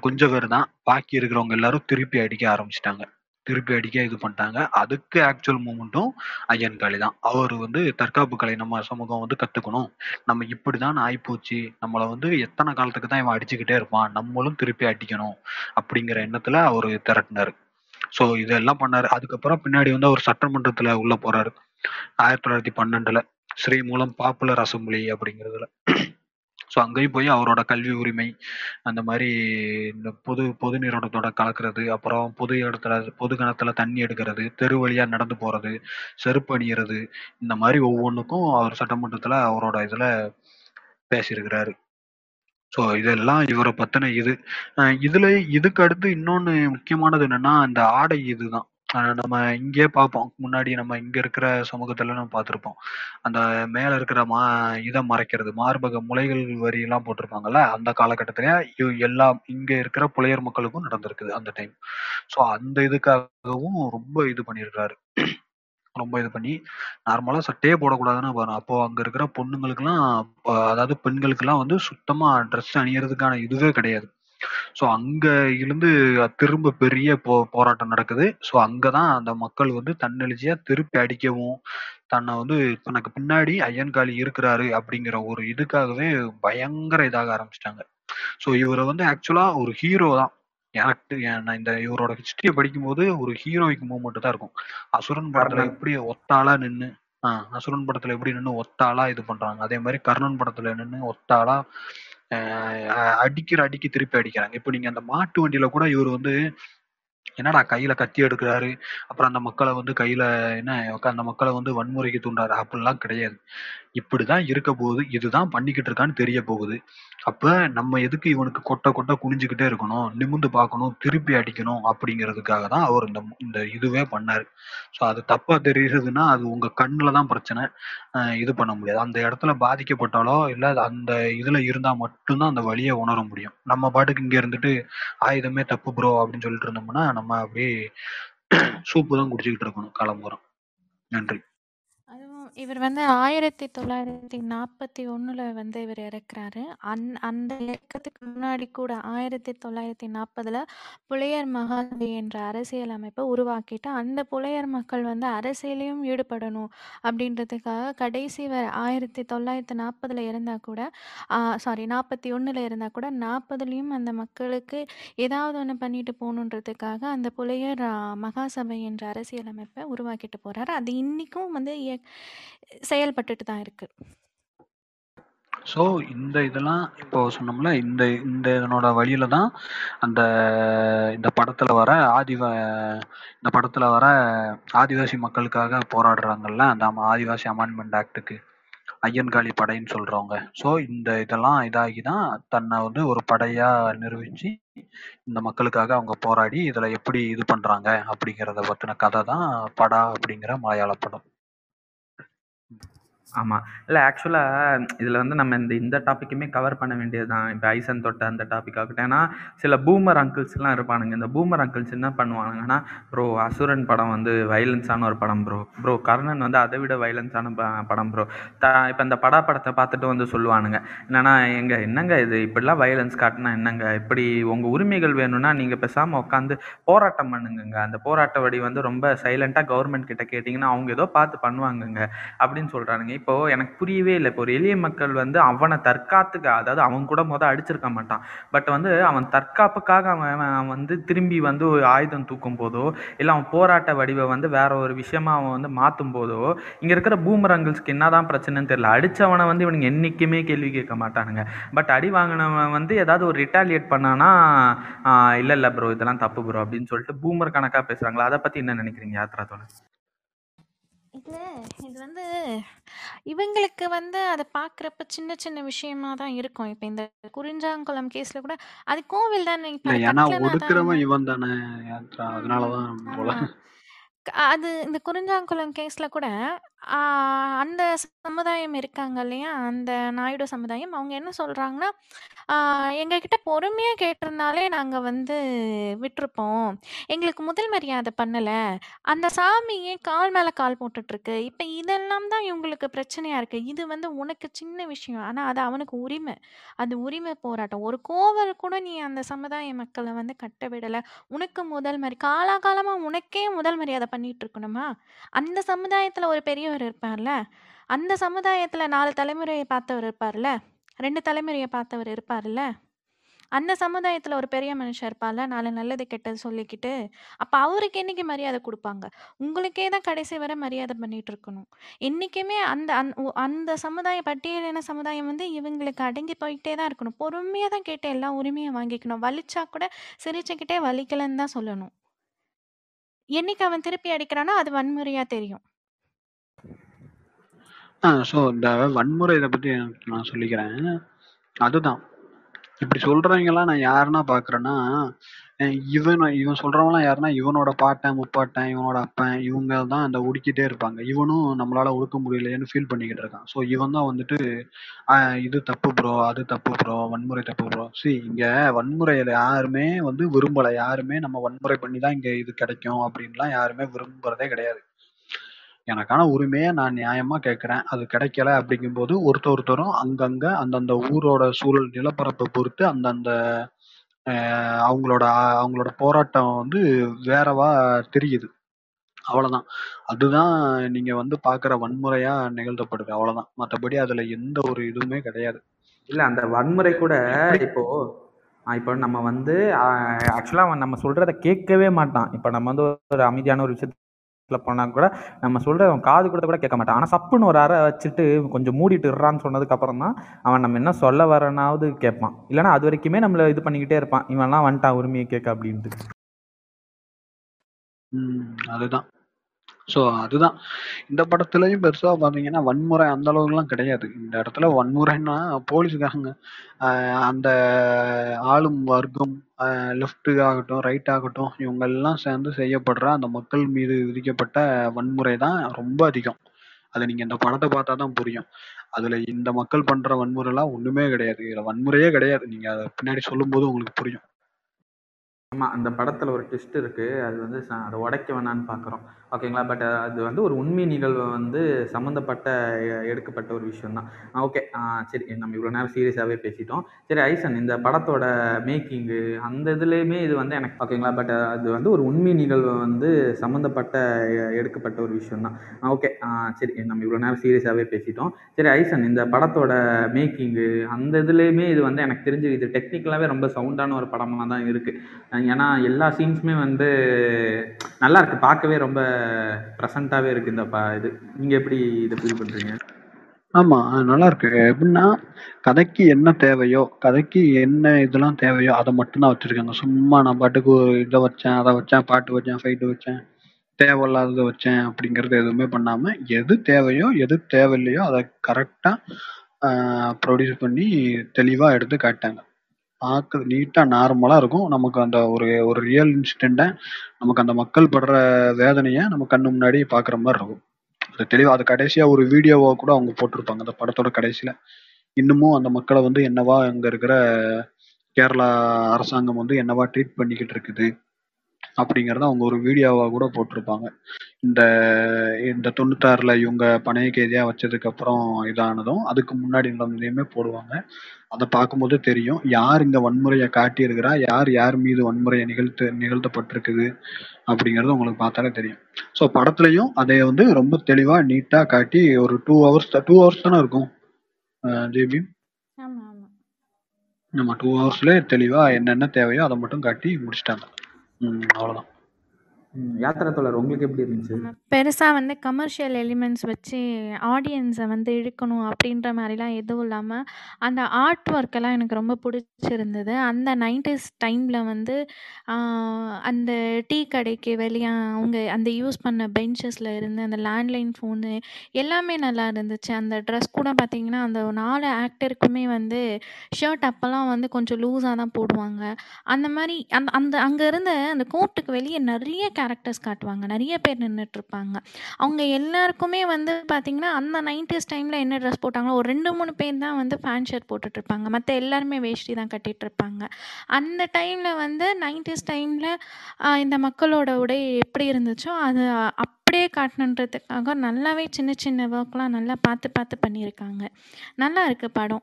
கொஞ்சம் பேர் தான், பாக்கி இருக்கிறவங்க எல்லாரும் திருப்பி அடிக்க ஆரம்பிச்சிட்டாங்க, திருப்பி அடிக்க இது பண்ணிட்டாங்க. அதுக்கு ஆக்சுவல் மூமெண்ட்டும் ஐயன்காளி தான். அவர் வந்து தற்காப்பு கலை நம்ம சமூகம் வந்து கற்றுக்கணும், நம்ம இப்படி தான் ஆகிப்போச்சு, நம்மளை வந்து எத்தனை காலத்துக்கு தான் இவன் அடிச்சுக்கிட்டே இருப்பான், நம்மளும் திருப்பி அடிக்கணும் அப்படிங்கிற எண்ணத்தில் அவர் திரட்டினார். ஸோ இதெல்லாம் பண்ணார். அதுக்கப்புறம் பின்னாடி வந்து அவர் சட்டமன்றத்தில் உள்ளே போகிறாரு 1912 ஸ்ரீமூலம் பாப்புலர் அசம்பிளி அப்படிங்கிறதுல. ஸோ அங்கேயும் போய் அவரோட கல்வி உரிமை, அந்த மாதிரி இந்த பொது நீரோட்டத்தோட கலக்கிறது, அப்புறம் பொது கணத்துல தண்ணி எடுக்கிறது, தெரு வழியாக நடந்து போகிறது, செருப்பு அணிகிறது, இந்த மாதிரி ஒவ்வொன்றுக்கும் அவர் சட்டமன்றத்தில் அவரோட இதில் பேசியிருக்கிறாரு. ஸோ இதெல்லாம் இவரை பற்றின இதுக்கு அடுத்து இன்னொன்று முக்கியமானது என்னென்னா, இந்த ஆடை. இதுதான் நம்ம இங்கே பார்ப்போம், முன்னாடி நம்ம இங்கே இருக்கிற சமூகத்தில் நம்ம பார்த்துருப்போம், அந்த மேலே இருக்கிற இதை மறைக்கிறது, மார்பக முளைகள் வரியெல்லாம் போட்டிருப்பாங்கல்ல, அந்த காலகட்டத்திலேயே எல்லாம் இங்கே இருக்கிற புலையர் மக்களுக்கும் நடந்திருக்குது அந்த டைம். ஸோ அந்த இதுக்காகவும் ரொம்ப இது பண்ணியிருக்காரு, ரொம்ப இது பண்ணி நார்மலாக சட்டையே போடக்கூடாதுன்னு பாருங்க. அப்போது அங்கே இருக்கிற பொண்ணுங்களுக்குலாம், அதாவது பெண்களுக்குலாம் வந்து சுத்தமாக ட்ரெஸ் அணியறதுக்கான இதுவே கிடையாது. ஸோ அங்கே இருந்து திரும்ப பெரிய போராட்டம் நடக்குது. ஸோ அங்கே தான் அந்த மக்கள் வந்து தன்னெழுச்சியாக திருப்பி அடிக்கவும், தன்னை வந்து தனக்கு பின்னாடி ஐயன்காளி இருக்கிறாரு அப்படிங்கிற ஒரு இதுக்காகவே பயங்கர இதாக ஆரம்பிச்சிட்டாங்க. ஸோ இவரை வந்து ஆக்சுவலாக ஒரு ஹீரோ தான். நான் இந்த இவரோட ஹிஸ்டரியை படிக்கும்போது ஒரு ஹீரோயிக் மூமெண்ட் தான் இருக்கும். அசுரன் படத்தில் எப்படி ஒத்தாளாக நின்று அசுரன் படத்தில் எப்படி நின்று ஒத்தாளாக இது பண்ணுறாங்க, அதே மாதிரி கர்ணன் படத்தில் நின்று ஒத்தாளாக அடிக்கி திருப்பி அடிக்கிறாங்க. இப்போ நீங்கள் அந்த மாட்டு வண்டியில கூட இவர் வந்து என்னடா கையில கத்தி எடுக்கிறாரு, அப்புறம் அந்த மக்களை வந்து கையில அந்த மக்களை வந்து வன்முறைக்கு தூண்டாரு அப்படிலாம் கிடையாது. இப்படிதான் இருக்க போகுது, இதுதான் பண்ணிக்கிட்டு இருக்கான்னு தெரிய போகுது. அப்ப நம்ம எதுக்கு இவனுக்கு கொட்ட குனிஞ்சுக்கிட்டே இருக்கணும், நிமிந்து பார்க்கணும், திருப்பி அடிக்கணும் அப்படிங்கிறதுக்காக தான் அவர் இந்த இதுவே பண்ணாரு. ஸோ அது தப்பா தெரியுதுன்னா அது உங்க கண்ணுல தான் பிரச்சனை, இது பண்ண முடியாது. அந்த இடத்துல பாதிக்கப்பட்டாலோ இல்லை அந்த இதுல இருந்தா மட்டும்தான் அந்த வழியை உணர முடியும். நம்ம பாட்டுக்கு இங்க இருந்துட்டு ஆயுதமே தப்பு ப்ரோ அப்படின்னு சொல்லிட்டு இருந்தோம்னா நம்ம அப்படியே சூப்பு தான் குடிச்சுக்கிட்டு இருக்கணும் காலம்பரம். நன்றி. இவர் வந்து 1941 வந்து இவர் இறக்குறாரு. அந்த இயக்கத்துக்கு முன்னாடி கூட 1940 புலையர் மகாசபை என்ற அரசியல் அமைப்பை உருவாக்கிட்டு அந்த புலையர் மக்கள் வந்து அரசியலையும் ஈடுபடணும் அப்படின்றதுக்காக கடைசி 1940 இருந்தால் கூட 41 இருந்தால் கூட 40 அந்த மக்களுக்கு ஏதாவது ஒன்று பண்ணிட்டு போகணுன்றதுக்காக அந்த புலையர் மகாசபை என்ற அரசியல் அமைப்பை உருவாக்கிட்டு போகிறாரு. அது இன்றைக்கும் வந்து செயல்பட்டு தான் இருக்கு. ஸோ இந்த இதெல்லாம் இப்போ சொன்னோம்ல, இந்த இதனோட வழியில தான் இந்த படத்துல வர ஆதிவாசி மக்களுக்காக போராடுறாங்கல்ல, அந்த ஆதிவாசி அமெண்ட்மெண்ட் ஆக்டுக்கு ஐயன்காளி படைன்னு சொல்றவங்க. ஸோ இந்த இதெல்லாம் இதாகி தான் தன்னை வந்து ஒரு படையா நிரூபிச்சு இந்த மக்களுக்காக அவங்க போராடி இதுல எப்படி இது பண்றாங்க அப்படிங்கிறத பத்தின கதை தான் படா அப்படிங்கிற மலையாள படம். ஆமாம், இல்லை ஆக்சுவலாக இதில் வந்து நம்ம இந்த இந்த டாப்பிக்குமே கவர் பண்ண வேண்டியது தான். இப்போ ஐசன் தொட்ட அந்த டாபிக் ஆகட்டும், ஏன்னா சில பூமர் அங்கிள்ஸ்லாம் இருப்பானுங்க. இந்த பூமர் அங்கிள்ஸ் என்ன பண்ணுவானுங்கன்னா, ப்ரோ அசுரன் படம் வந்து வயலன்ஸான ஒரு படம் ப்ரோ, ப்ரோ கர்ணன் வந்து அதை விட வயலன்ஸான படம் ப்ரோ. இப்போ இந்த படத்தை பார்த்துட்டு வந்து சொல்லுவானுங்க என்னென்னா, எங்கள் என்னங்க இது இப்படிலாம் வயலன்ஸ் காட்டினா என்னங்க, இப்படி உங்கள் உரிமைகள் வேணும்னா நீங்கள் பேசாமல் உட்காந்து போராட்டம் பண்ணுங்கங்க. அந்த போராட்ட வடி வந்து ரொம்ப சைலண்ட்டாக கவர்மெண்ட் கிட்ட கேட்டிங்கன்னா அவங்க ஏதோ பார்த்து பண்ணுவாங்கங்க அப்படின்னு சொல்கிறானுங்க. இப்போது எனக்கு புரியவே இல்லை. இப்போ ஒரு எளிய மக்கள் வந்து அவனை தற்காத்துக்கு, அதாவது அவன் கூட அடிச்சிருக்க மாட்டான், பட் வந்து அவன் தற்காப்புக்காக அவன் வந்து திரும்பி வந்து ஒரு ஆயுதம் தூக்கும் போதோ இல்லை அவன் போராட்ட வடிவை வந்து வேற ஒரு விஷயமா அவன் வந்து மாற்றும் போதோ இங்கே இருக்கிற பூமரங்கள்ஸ்க்கு என்ன தான் பிரச்சனைன்னு தெரியல. அடித்தவனை வந்து இவனுக்கு என்றைக்குமே கேள்வி கேட்க மாட்டானுங்க, பட் அடி வாங்கினவன் வந்து ஏதாவது ஒரு ரிட்டாலியேட் பண்ணானா இல்லை ப்ரோ இதெல்லாம் தப்பு ப்ரோ அப்படின்னு சொல்லிட்டு பூமர் கணக்காக பேசுகிறாங்களா? அதை பற்றி என்ன நினைக்கிறீங்க யாத்ராதோட? இது வந்து இவங்களுக்கு வந்து அதை பார்க்குறப்ப சின்ன சின்ன விஷயமா தான் இருக்கும். இப்போ இந்த குறிஞ்சாங்குளம் கேஸ்ல கூட அது கோவில் தானே, அது இந்த குறிஞ்சாங்குளம் கேஸ்ல கூட அந்த சமுதாயம் இருக்காங்க இல்லையா, அந்த நாயுடு சமுதாயம், அவங்க என்ன சொல்றாங்கன்னா, எங்ககிட்ட பொறுமையா கேட்டிருந்தாலே நாங்க வந்து விட்டுருப்போம், எங்களுக்கு முதல் மரியாதை பண்ணல, அந்த சாமியே கால் மேல கால் போட்டுட்டு இருக்கு, இப்ப இதெல்லாம் தான் இவங்களுக்கு பிரச்சனையா இருக்கு. இது வந்து உனக்கு சின்ன விஷயம், ஆனா அது அவனுக்கு உரிமை, அது உரிமை போராட்டம். ஒரு கோவில் கூட நீ அந்த சமுதாய மக்களை வந்து கட்ட விடல, உனக்கு முதல் மரியாதை, காலாகாலமா உனக்கே முதல் மரியாதை பண்ணிட்டு இருக்கணுமா? அந்த சமுதாயத்துல ஒரு பெரிய இருப்பார்ல, அந்த சமுதாயத்துல 4 தலைமுறையை பார்த்தவர் இருப்பார்ல, 2 தலைமுறையை பார்த்தவர் இருப்பார்ல, அந்த சமுதாயத்துல ஒரு பெரிய மனுஷன் இருப்பார்ல, 4 நல்லது கெட்டது சொல்லிக்கிட்டு, அப்ப அவருக்கு என்னைக்கு மரியாதை கொடுப்பாங்க? உங்களுக்கே தான் கடைசி வரை மரியாதை பண்ணிட்டு இருக்கணும். என்னைக்குமே அந்த அந்த சமுதாய பட்டியலின சமுதாயம் வந்து இவங்களுக்கு அடங்கி போயிட்டே தான் இருக்கணும். பொறுமையா தான் கேட்டு எல்லா உரிமையை வாங்கிக்கணும். வலிச்சா கூட சிரிச்சுக்கிட்டே வலிக்கலன்னு தான் சொல்லணும். என்னைக்கு அவன் திருப்பி அடிக்கிறானா அது வன்முறையா தெரியும். ஸோ இந்த வன்முறை இதை பற்றி நான் சொல்லிக்கிறேன். அதுதான் இப்படி சொல்கிறவங்கலாம் நான் யாருன்னா பார்க்குறேன்னா, இவன் சொல்கிறவங்களாம் யாருன்னா இவனோட பாட்டன் முப்பாட்டன் இவனோட அப்பன் இவங்க தான் அந்த ஒடுக்கிட்டே இருப்பாங்க, இவனும் நம்மளால் ஒடுக்க முடியலையேன்னு ஃபீல் பண்ணிக்கிட்டு இருக்கான். ஸோ இவன் தான் வந்துட்டு இது தப்பு ப்ரோ, அது தப்பு ப்ரோ, வன்முறை தப்பு ப்ரோ. சரி, இங்கே வன்முறையில் யாருமே வந்து விரும்பலை, யாருமே நம்ம வன்முறை பண்ணி தான் இங்கே இது கிடைக்கும் அப்படின்லாம் யாருமே விரும்புகிறதே கிடையாது. எனக்கான உரிமையை நான் நியாயமாக கேட்குறேன், அது கிடைக்கல அப்படிங்கும்போது ஒருத்தரும் அங்கங்கே அந்தந்த ஊரோட சூழல் நிலப்பரப்பை பொறுத்து அந்தந்த அவங்களோட போராட்டம் வந்து வேறவா தெரியுது. அவ்வளோதான், அதுதான் நீங்கள் வந்து பார்க்குற வன்முறையாக நிகழ்த்தப்படுது. அவ்வளோதான், மற்றபடி அதில் எந்த ஒரு இதுவுமே கிடையாது. இல்லை, அந்த வன்முறை கூட இப்போ நம்ம வந்து ஆக்சுவலாக நம்ம சொல்கிறத கேட்கவே மாட்டான். இப்போ நம்ம வந்து ஒரு அமைதியான ஒரு விஷயத்த போனால் கூட நம்ம சொல்கிற அவன் காது கொடுத்த கூட கேட்க மாட்டான். ஆனால் சப்புன்னு ஒரு அறை வச்சுட்டு கொஞ்சம் மூடிட்டுறான்னு சொன்னதுக்கப்புறம் தான் அவன் நம்ம என்ன சொல்ல வரனாவது கேட்பான். இல்லைனா அது வரைக்குமே நம்மளை இது பண்ணிக்கிட்டே இருப்பான், இவன்லாம் வந்துட்டான் உரிமையை கேட்க அப்படின்ட்டு. அதுதான். ஸோ அதுதான் இந்த படத்துலையும் பெருசாக பார்த்தீங்கன்னா வன்முறை அந்த அளவுக்குலாம் கிடையாது. இந்த இடத்துல வன்முறைன்னா போலீஸுக்காகங்க, அந்த ஆளும் வர்க்கம் லெஃப்ட் ஆகட்டும் ரைட் ஆகட்டும் இவங்கெல்லாம் சேர்ந்து செய்யப்படுற அந்த மக்கள் மீது விதிக்கப்பட்ட வன்முறை தான் ரொம்ப அதிகம். அது நீங்கள் இந்த படத்தை பார்த்தா தான் புரியும். அதில் இந்த மக்கள் பண்ணுற வன்முறைலாம் ஒன்றுமே கிடையாது, இதில் வன்முறையே கிடையாது. நீங்கள் அதை பின்னாடி சொல்லும்போது உங்களுக்கு புரியும். ஆமாம், அந்த படத்தில் ஒரு ட்விஸ்ட் இருக்குது, அது வந்து அதை உடைக்க வேணான்னு பார்க்குறோம் ஓகேங்களா, பட் அது வந்து ஒரு உண்மை நிகழ்வை வந்து சம்மந்தப்பட்ட எடுக்கப்பட்ட ஒரு விஷயந்தான். ஓகே, சரி, நம்ம இவ்வளோ நேரம் சீரியஸாகவே பேசிட்டோம். சரி ஐசன், இந்த படத்தோட மேக்கிங்கு அந்த இதுலேயுமே இது வந்து எனக்கு ஓகேங்களா, பட் அது வந்து ஒரு உண்மை நிகழ்வை வந்து சம்மந்தப்பட்ட எடுக்கப்பட்ட ஒரு விஷயந்தான். ஓகே, சரி, நம்ம இவ்வளோ நேரம் சீரியஸாகவே பேசிட்டோம். சரி ஐசன், இந்த படத்தோட மேக்கிங்கு அந்த இதுலேயுமே இது வந்து எனக்கு தெரிஞ்சு இது டெக்னிக்கலாகவே ரொம்ப சவுண்டான ஒரு படமாக தான் இருக்குது. ஏன்னா எல்லா சீன்ஸுமே வந்து நல்லா இருக்குது, பார்க்கவே ரொம்ப ப்ரெசண்ட்டாகவே இருக்குது இந்த இது. நீங்கள் எப்படி இதை ஃபீல் பண்ணுறீங்க? ஆமாம், நல்லாயிருக்கு. எப்படின்னா கதைக்கு என்ன தேவையோ, கதைக்கு என்ன இதெல்லாம் தேவையோ அதை மட்டும்தான் வச்சுருக்காங்க. சும்மா நான் பாட்டுக்கு இதை வச்சேன், அதை வச்சேன், பாட்டு வச்சேன், ஃபைட்டு வச்சேன், தேவையில்லாததை வச்சேன் அப்படிங்கிறது எதுவுமே பண்ணாமல் எது தேவையோ எது தேவையில்லையோ அதை கரெக்டாக ப்ரொடியூஸ் பண்ணி தெளிவாக எடுத்து காட்டாங்க. பார்க்க நீட்டாக நார்மலாக இருக்கும். நமக்கு அந்த ஒரு ரியல் இன்சிடெண்ட்டை, நமக்கு அந்த மக்கள் படுற வேதனையை நம்ம கண்ணு முன்னாடி பார்க்குற மாதிரி இருக்கும். தெளிவாக அது கடைசியாக ஒரு வீடியோவாக கூட அவங்க போட்டிருப்பாங்க அந்த படத்தோட கடைசியில். இன்னமும் அந்த மக்களை வந்து என்னவா அங்கே இருக்கிற கேரளா அரசாங்கம் வந்து என்னவா ட்ரீட் பண்ணிக்கிட்டு இருக்குது அப்படிங்கிறத அவங்க ஒரு வீடியோவாக கூட போட்டிருப்பாங்க. இந்த இந்த 96ல் இவங்க பணைய கைதியாக வச்சதுக்கப்புறம் இதானதும் அதுக்கு முன்னாடி நடந்ததையுமே போடுவாங்க. அதை பார்க்கும்போது தெரியும் யார் இங்கே வன்முறையை காட்டியிருக்கிறா, யார் யார் மீது வன்முறையை நிகழ்த்தப்பட்டிருக்குது அப்படிங்கிறது உங்களுக்கு பார்த்தாலே தெரியும். ஸோ படத்துலையும் அதை வந்து ரொம்ப தெளிவாக நீட்டாக காட்டி ஒரு 2 hours தானே இருக்கும் ஜெய்பீம். நம்ம 2 hours தெளிவாக என்னென்ன தேவையோ அதை மட்டும் காட்டி முடிச்சிட்டாங்க. அவ்வளோதான். பெருசா வந்து கமர்ஷியல் எலிமெண்ட்ஸ் வச்சு ஆடியன்ஸை வந்து இழுக்கணும் அப்படின்ற மாதிரிலாம் எதுவும் இல்லாமல் அந்த ஆர்ட் ஒர்க்கெல்லாம் எனக்கு ரொம்ப பிடிச்சிருந்தது. அந்த 90s டைமில் வந்து அந்த டீ கடைக்கு வெளியே அவங்க அந்த யூஸ் பண்ண பெஞ்சஸில் இருந்து அந்த லேண்ட்லைன் ஃபோனு எல்லாமே நல்லா இருந்துச்சு. அந்த ட்ரெஸ் கூட பார்த்திங்கன்னா அந்த 4 ஆக்டருக்குமே வந்து ஷர்ட் அப்போல்லாம் வந்து கொஞ்சம் லூஸாக தான் போடுவாங்க. அந்த மாதிரி அந்த அந்த அங்கே இருந்த அந்த கோர்ட்டுக்கு வெளியே நிறைய கேரக்டர்ஸ் காட்டுவாங்க, நிறைய பேர் நின்றுட்டு இருப்பாங்க. அவங்க எல்லாருக்குமே வந்து பார்த்தீங்கன்னா அந்த 90s டைமில் என்ன ட்ரெஸ் போட்டாங்களோ ஒரு 2-3 பேர் தான் வந்து ஃபேண்ட் ஷர்ட் போட்டுட்டு இருப்பாங்க, மற்ற எல்லாருமே வேஷ்டி தான் கட்டிகிட்டு இருப்பாங்க. அந்த டைமில் வந்து 90s டைமில் இந்த மக்களோட உடை எப்படி இருந்துச்சோ அது அப்படியே காட்டணுன்றதுக்காக நல்லாவே சின்ன சின்ன ஒர்க்லாம் நல்லா பார்த்து பண்ணியிருக்காங்க. நல்லா இருக்குது படம்.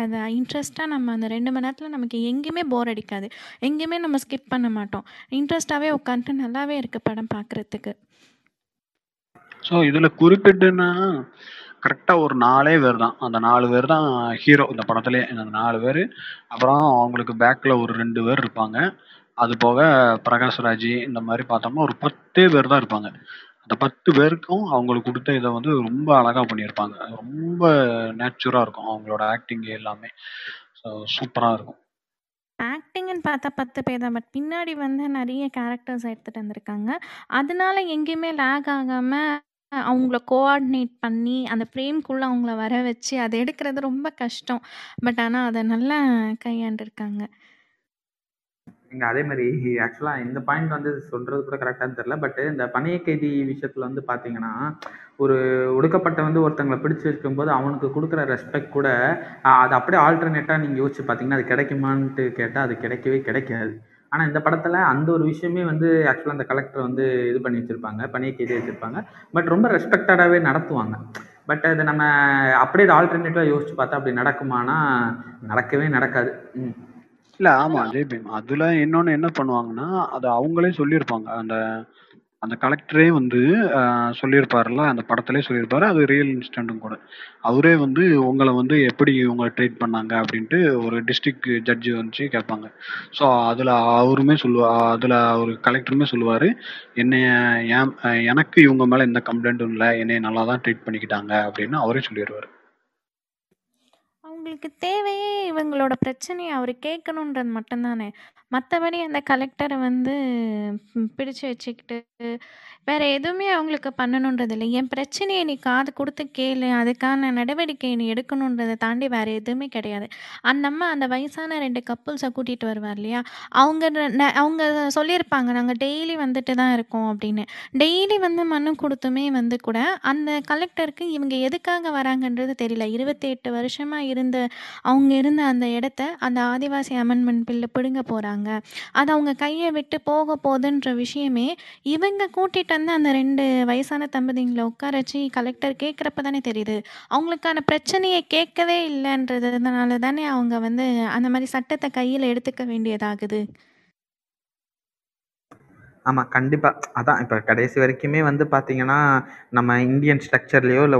அது இன்ட்ரெஸ்ட்டாக நம்ம அந்த 2 மணி நேரத்தில் நமக்கு எங்கேயுமே போர் அடிக்காது, எங்கேயுமே நம்ம ஸ்கிப் பண்ண மாட்டோம், இன்ட்ரெஸ்டாகவே உட்காந்துட்டு நல்லாவே இருக்குது படம் பார்க்குறதுக்கு. ஸோ இதில் குறிப்பிட்டுன்னா கரெக்டாக ஒரு 4 பேர் தான், அந்த 4 பேர் தான் ஹீரோ இந்த படத்துலேயே. அந்த 4 பேர், அப்புறம் அவங்களுக்கு பேக்கில் ஒரு 2 பேர் இருப்பாங்க. அது போக பிரகாஷ்ராஜ் இந்த மாதிரி பார்த்தோம்னா ஒரு 10 பேர் தான் இருப்பாங்க. அந்த 10 பேருக்கும் அவங்களுக்கு கொடுத்த இதை வந்து ரொம்ப அழகாக பண்ணியிருப்பாங்க. ரொம்ப நேச்சுராக இருக்கும் அவங்களோட ஆக்டிங் எல்லாமே. ஸோ சூப்பராக இருக்கும் ஆக்டிங்குன்னு பார்த்தா 10 பேர் தான், பட் பின்னாடி வந்து நிறைய கேரக்டர்ஸ் எடுத்துகிட்டு வந்திருக்காங்க. அதனால எங்கேயுமே லேக் ஆகாமல் அவங்கள கோஆர்டினேட் பண்ணி அந்த ஃப்ரேம்குள்ளே அவங்கள வர வச்சு அதை எடுக்கிறது ரொம்ப கஷ்டம். பட் ஆனால் அதை நல்லா கையாண்டிருக்காங்க. நீங்கள் அதே மாதிரி ஆக்சுவலாக இந்த பாயிண்ட் வந்து சொல்கிறது கூட கரெக்டானு தெரில. பட்டு இந்த பணைய கைதி விஷயத்தில் வந்து பார்த்தீங்கன்னா ஒரு ஒடுக்கப்பட்ட வந்து ஒருத்தங்களை பிடிச்சி வைக்கும்போது அவனுக்கு கொடுக்குற ரெஸ்பெக்ட் கூட அது அப்படியே ஆல்டர்னேட்டாக நீங்கள் யோசிச்சு பார்த்தீங்கன்னா அது கிடைக்குமான்ட்டு கேட்டால் அது கிடைக்கவே கிடைக்காது. ஆனால் இந்த படத்தில் அந்த ஒரு விஷயமே வந்து ஆக்சுவலாக அந்த கலெக்டர் வந்து இது பண்ணி வச்சுருப்பாங்க, பணைய கைதி வச்சுருப்பாங்க. பட் ரொம்ப ரெஸ்பெக்டடாகவே நடத்துவாங்க. பட் அது நம்ம அப்படியே அது ஆல்டர்னேட்டிவாக யோசிச்சு பார்த்தா அப்படி நடக்குமானா நடக்கவே நடக்காது. இல்லை ஆமாம் ஜெய்பீம். அதில் இன்னொன்று என்ன பண்ணுவாங்கன்னா அது அவங்களே சொல்லியிருப்பாங்க. அந்த அந்த கலெக்டரே வந்து சொல்லியிருப்பாருல, அந்த படத்துலேயே சொல்லியிருப்பாரு, அது ரியல் இன்ஸ்டண்ட்டும் கூட. அவரே வந்து உங்களை வந்து எப்படி இவங்களை ட்ரீட் பண்ணாங்க அப்படின்ட்டு ஒரு டிஸ்ட்ரிக்ட் ஜட்ஜு வந்து கேட்பாங்க. ஸோ அதில் அவருமே அதில் அவர் கலெக்டருமே சொல்லுவார், என்னைய எனக்கு இவங்க மேலே எந்த கம்ப்ளைண்ட்டும் இல்லை, என்னைய நல்லா தான் ட்ரீட் பண்ணிக்கிட்டாங்க அப்படின்னு அவரே சொல்லிடுவார். அவங்களுக்கு தேவையே இவங்களோட பிரச்சனையை அவர் கேட்கணுன்றது மட்டும்தானே. மற்றபடி அந்த கலெக்டரை வந்து பிடிச்சு வச்சுக்கிட்டு வேறு எதுவுமே அவங்களுக்கு பண்ணணுன்றது இல்லை. என் பிரச்சனையை நீ காது கொடுத்து கேளு, அதுக்கான நடவடிக்கையை நீ எடுக்கணுன்றதை தாண்டி வேறு எதுவுமே கிடையாது. அந்த அம்மா அந்த வயசான 2 கப்புல்ஸை கூட்டிகிட்டு வருவார் இல்லையா, அவங்க சொல்லியிருப்பாங்க நாங்கள் டெய்லி வந்துட்டு தான் இருக்கோம் அப்படின்னு. டெய்லி வந்து மனு கொடுத்துமே வந்து கூட அந்த கலெக்டருக்கு இவங்க எதுக்காக வராங்கன்றது தெரியல. 28 வருஷமாக அவங்க இருந்த அந்த இடத்த அந்த ஆதிவாசி அமெண்ட்மெண்ட் பில்ல பிடுங்க போகிறாங்க, அது அவங்க கையை விட்டு போக போகுதுன்ற விஷயமே இவங்க கூட்டிகிட்டு வந்து அந்த 2 வயசான தம்பதிங்களை உட்காரச்சு கலெக்டர் கேட்குறப்ப தானே தெரியுது. அவங்களுக்கான பிரச்சனையை கேட்கவே இல்லைன்றதுனால தானே அவங்க வந்து அந்த மாதிரி சட்டத்தை கையில் எடுத்துக்க வேண்டியதாகுது. ஆமாம், கண்டிப்பாக. அதான் இப்போ கடைசி வரைக்குமே வந்து பார்த்திங்கன்னா நம்ம இந்தியன் ஸ்ட்ரக்சர்லேயோ இல்லை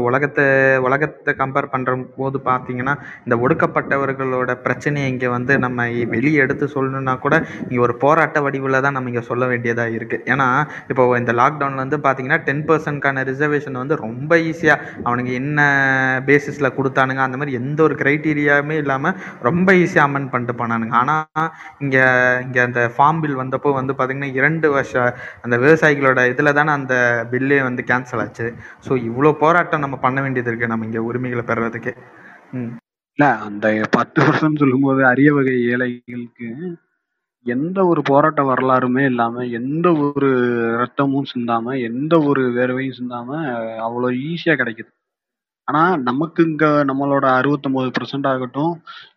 உலகத்தை கம்பேர் பண்ணுற போது பார்த்திங்கன்னா இந்த ஒடுக்கப்பட்டவர்களோட பிரச்சனையை இங்கே வந்து நம்ம வெளியே எடுத்து சொல்லணுன்னா கூட இங்கே ஒரு போராட்ட வடிவில் தான் நம்ம இங்கே சொல்ல வேண்டியதாக இருக்குது. ஏன்னா இப்போ இந்த லாக்டவுனில் வந்து பார்த்திங்கன்னா 10%க்கான ரிசர்வேஷன் வந்து ரொம்ப ஈஸியாக அவனுக்கு என்ன பேசிஸில் கொடுத்தானுங்க, அந்த மாதிரி எந்த ஒரு க்ரைட்டீரியாவுமே இல்லாமல் ரொம்ப ஈஸியாக அமெண்ட் பண்ணிட்டு போனானுங்க. ஆனால் இங்கே அந்த ஃபார்ம் பில் வந்தப்போ வந்து பார்த்திங்கன்னா 2 வருஷம் அந்த விவசாயிகளோட இதில் தானே அந்த பில்லே வந்து கேன்சல் ஆச்சு. ஸோ இவ்வளோ போராட்டம் நம்ம பண்ண வேண்டியது இருக்குது நம்ம இங்கே உரிமைகளை பெறதுக்கு. இல்லை அந்த 10% சொல்லும்போது அரிய வகை ஏழைகளுக்கு எந்த ஒரு போராட்ட வரலாறுமே இல்லாம, எந்த ஒரு ரத்தமும் சிந்தாம, எந்த ஒரு வேர்வையும் சிந்தாம அவ்வளோ ஈஸியா கிடைக்குது. ஆனா நமக்கு இங்க நம்மளோட 69% ஆகட்டும்,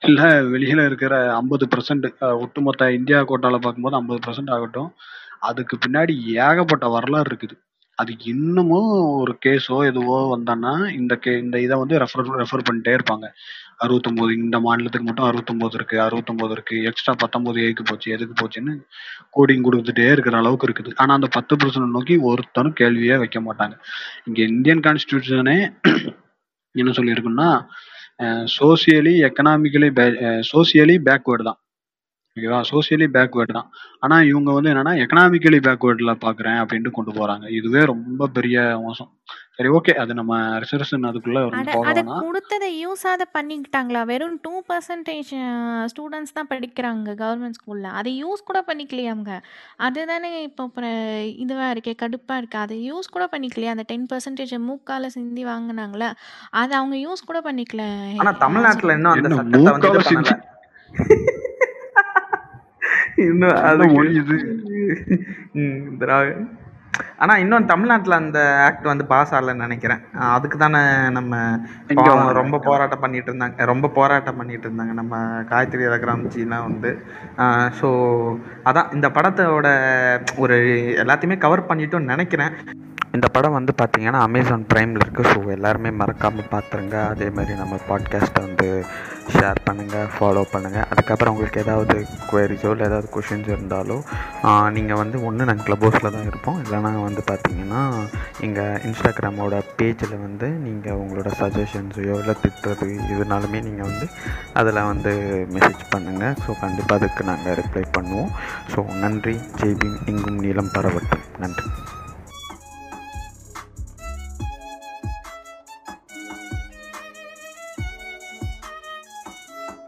இல்ல வெளியில இருக்கிற 50% ஒட்டுமொத்த இந்தியா கோட்டால பார்க்கும்போது 50% ஆகட்டும், அதுக்கு பின்னாடி ஏகப்பட்ட வரலாறு இருக்குது. அது இன்னமும் ஒரு கேஸோ எதுவோ வந்தோன்னா இந்த இதை வந்து ரெஃபர் பண்ணிட்டே இருப்பாங்க. 69 இந்த மாநிலத்துக்கு மட்டும் 69 இருக்கு, 69 இருக்கு, எக்ஸ்ட்ரா 19 ஏக்கு போச்சு, எதுக்கு போச்சுன்னு கோடிங் கொடுத்துட்டே இருக்கிற அளவுக்கு இருக்குது. ஆனா அந்த 10% நோக்கி ஒருத்தரும் கேள்வியே வைக்க மாட்டாங்க. இங்க இந்தியன் கான்ஸ்டிடியூஷனே என்ன சொல்லியிருக்குன்னா, சோசியலி பேக்வேர்டு தான். ஓகேவா, சோசியலி பேக்வேர்டு தான். ஆனா இவங்க வந்து என்னன்னா எக்கனாமிக்கலி பேக்வேர்ட்ல பாக்குறேன் அப்படின்ட்டு கொண்டு போறாங்க. இதுவே ரொம்ப பெரிய மோசம். சரி, ஓகே, அது நம்ம ரிசர்வேஷன் அதுக்குள்ள கொடுத்ததை யூஸ் ஆத பண்ணிக்கிட்டாங்களா? வெறும் 2% ஸ்டூடெண்ட்ஸ் தான் படிக்கிறாங்க கவர்மெண்ட் ஸ்கூல்ல. அதை யூஸ் கூட பண்ணிக்கலையா அவங்க? அதுதானே இப்போ இதுவா இருக்கே, கடுப்பா இருக்கு. அதை யூஸ் கூட பண்ணிக்கலையா? அந்த 10% மூக்கால சிந்தி வாங்கினாங்களா, அதை அவங்க யூஸ் கூட பண்ணிக்கல. ஆனா தமிழ்நாட்டுல இன்னும் அந்த சட்டத்தை வந்து பண்ணல. ஆனா இன்னும் தமிழ்நாட்டுல அந்த ஆக்ட் வந்து பாஸ் ஆகலன்னு நினைக்கிறேன். அதுக்கு தானே நம்ம ரொம்ப போராட்டம் பண்ணிட்டு இருந்தாங்க நம்ம காயத்ரி ரகுராம்ஜிலாம் வந்து. ஸோ அதான் இந்த படத்தோட ஒரு எல்லாத்தையுமே கவர் பண்ணிட்டோன்னு நினைக்கிறேன். இந்த படம் வந்து பார்த்தீங்கன்னா அமேசான் ப்ரைமில் இருக்குது. ஸோ எல்லாருமே மறக்காமல் பார்த்துருங்க. அதேமாதிரி நம்ம பாட்காஸ்ட்டை வந்து ஷேர் பண்ணுங்கள், ஃபாலோ பண்ணுங்கள். அதுக்கப்புறம் உங்களுக்கு ஏதாவது குவரிஸோ இல்லை ஏதாவது கொஷின்ஸ் இருந்தாலோ நீங்கள் வந்து ஒன்று நாங்கள் க்ளப் ஹவுஸில் தான் இருப்போம், இல்லைனா வந்து பார்த்தீங்கன்னா எங்கள் இன்ஸ்டாகிராமோட பேஜில் வந்து நீங்கள் உங்களோட சஜஷன்ஸையோ இல்லை திட்டுறது இதனாலுமே நீங்கள் வந்து அதில் வந்து மெசேஜ் பண்ணுங்கள். ஸோ கண்டிப்பாக அதுக்கு நாங்கள் ரிப்ளை பண்ணுவோம். ஸோ நன்றி. ஜெய்பீம், எங்கும் நீளம் பரவட்டும். நன்றி.